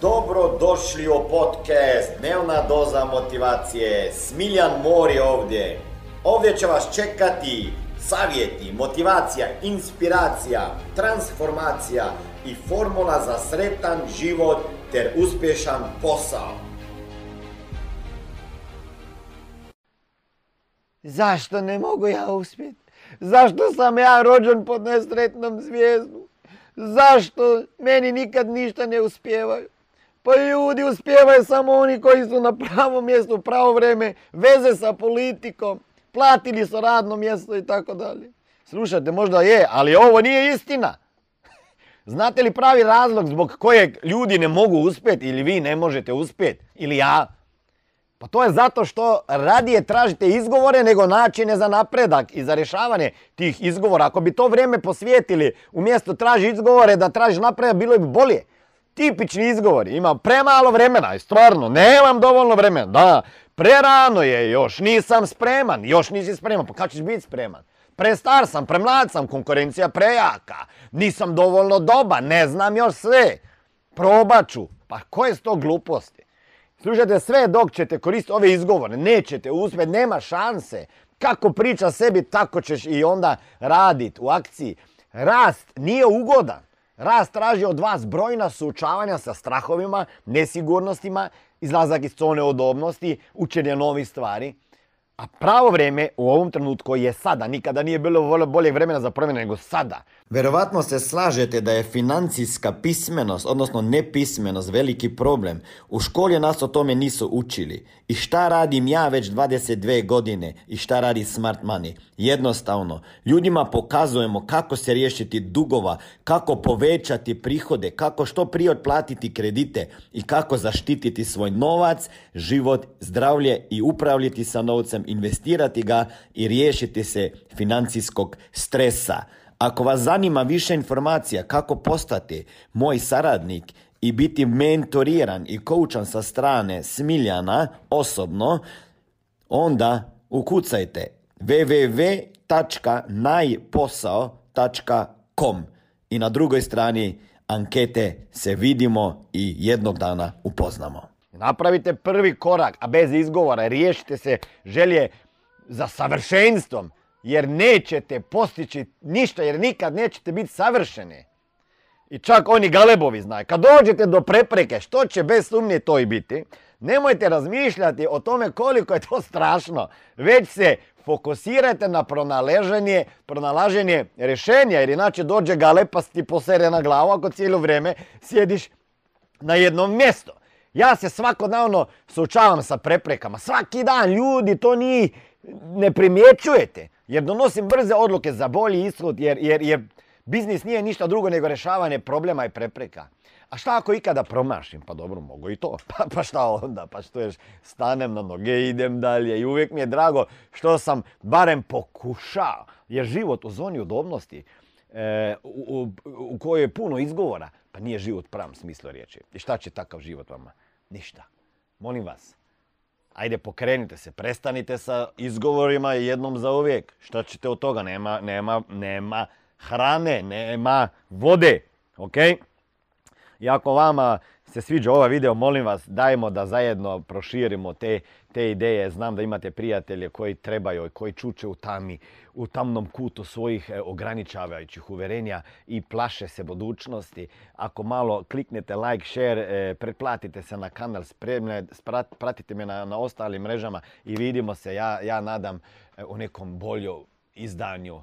Dobrodošli u podcast, dnevna doza motivacije, Smiljan Mori ovdje. Ovdje će vas čekati savjeti, motivacija, inspiracija, transformacija i formula za sretan život ter uspješan posao. Zašto ne mogu ja uspjeti? Zašto sam ja rođen pod nesretnom zvijezdom? Zašto meni nikad ništa ne uspijevaju? Pa ljudi, uspijevaju samo oni koji su na pravom mjestu, u pravo vrijeme, veze sa politikom, platili su radno mjesto i tako dalje. Slušajte, možda je, ali ovo nije istina. Znate li pravi razlog zbog kojeg ljudi ne mogu uspjeti ili vi ne možete uspjeti ili ja? Pa to je zato što radije tražite izgovore nego načine za napredak i za rješavanje tih izgovora. Ako bi to vrijeme posvetili umjesto traži izgovore da traži napredak, bilo bi bolje. Tipični izgovori, imam premalo vremena i stvarno nemam dovoljno vremena, da, prerano je još, nisam spreman, još nisi spreman, pa kad ćeš biti spreman? Prestar sam, premlad sam, konkurencija prejaka, nisam dovoljno dobar, ne znam još sve, probat ću, pa koje su to gluposti? Slušajte, sve dok ćete koristiti ove izgovore, nećete uspjeti, nema šanse, kako priča sebi, tako ćeš i onda raditi u akciji. Rast nije ugodan. Rast traži od vas brojna suočavanja sa strahovima, nesigurnostima, izlazak iz zone udobnosti, učenje novih stvari. A pravo vrijeme u ovom trenutku je sada. Nikada nije bilo bolje vremena za promjene nego sada. Vjerovatno se slažete da je financijska pismenost, odnosno nepismenost, veliki problem. U školi nas o tome nisu učili. I šta radim ja već 22 godine? I šta radi Smart Money? Jednostavno, ljudima pokazujemo kako se riješiti dugova, kako povećati prihode, kako što prije otplatiti kredite i kako zaštititi svoj novac, život, zdravlje i upravljati sa novcem, investirati ga i riješiti se financijskog stresa. Ako vas zanima više informacija kako postati moj saradnik i biti mentoriran i koučan sa strane Smiljana osobno, onda ukucajte www.najposao.com i na drugoj strani ankete se vidimo i jednog dana upoznamo. Napravite prvi korak, a bez izgovora riješite se želje za savršenstvom, jer nećete postići ništa, jer nikad nećete biti savršeni. I čak oni galebovi znaju, kad dođete do prepreke, što će bez sumnje to i biti, nemojte razmišljati o tome koliko je to strašno, već se fokusirajte na pronalaženje rješenja, jer inače dođe galepasti poserena glava ako cijelo vrijeme sjediš na jednom mjestu. Ja se svakodnevno suočavam sa preprekama, svaki dan, ljudi, to ni ne primjećujete, jer donosim brze odluke za bolji ishod, jer biznis nije ništa drugo nego rješavanje problema i prepreka. A šta ako ikada promašim? Pa dobro, mogu i to. Pa šta onda? Pa što još, stanem na noge i idem dalje. I uvijek mi je drago što sam barem pokušao, jer život u zoni udobnosti u kojoj je puno izgovora, pa nije život u pravom smislu riječi. I šta će takav život vama? Ništa. Molim vas, ajde pokrenite se, prestanite sa izgovorima jednom za uvijek. Šta ćete od toga? Nema hrane, nema vode. Ok? I ako vama se sviđa ovaj video, molim vas, dajmo da zajedno proširimo te ideje. Znam da imate prijatelje koji trebaju i koji čuče u tamnom kutu svojih ograničavajućih uvjerenja i plaše se budućnosti. Ako malo kliknete like, share, pretplatite se na kanal, pratite me na ostalim mrežama i vidimo se, ja nadam, u nekom boljom izdanju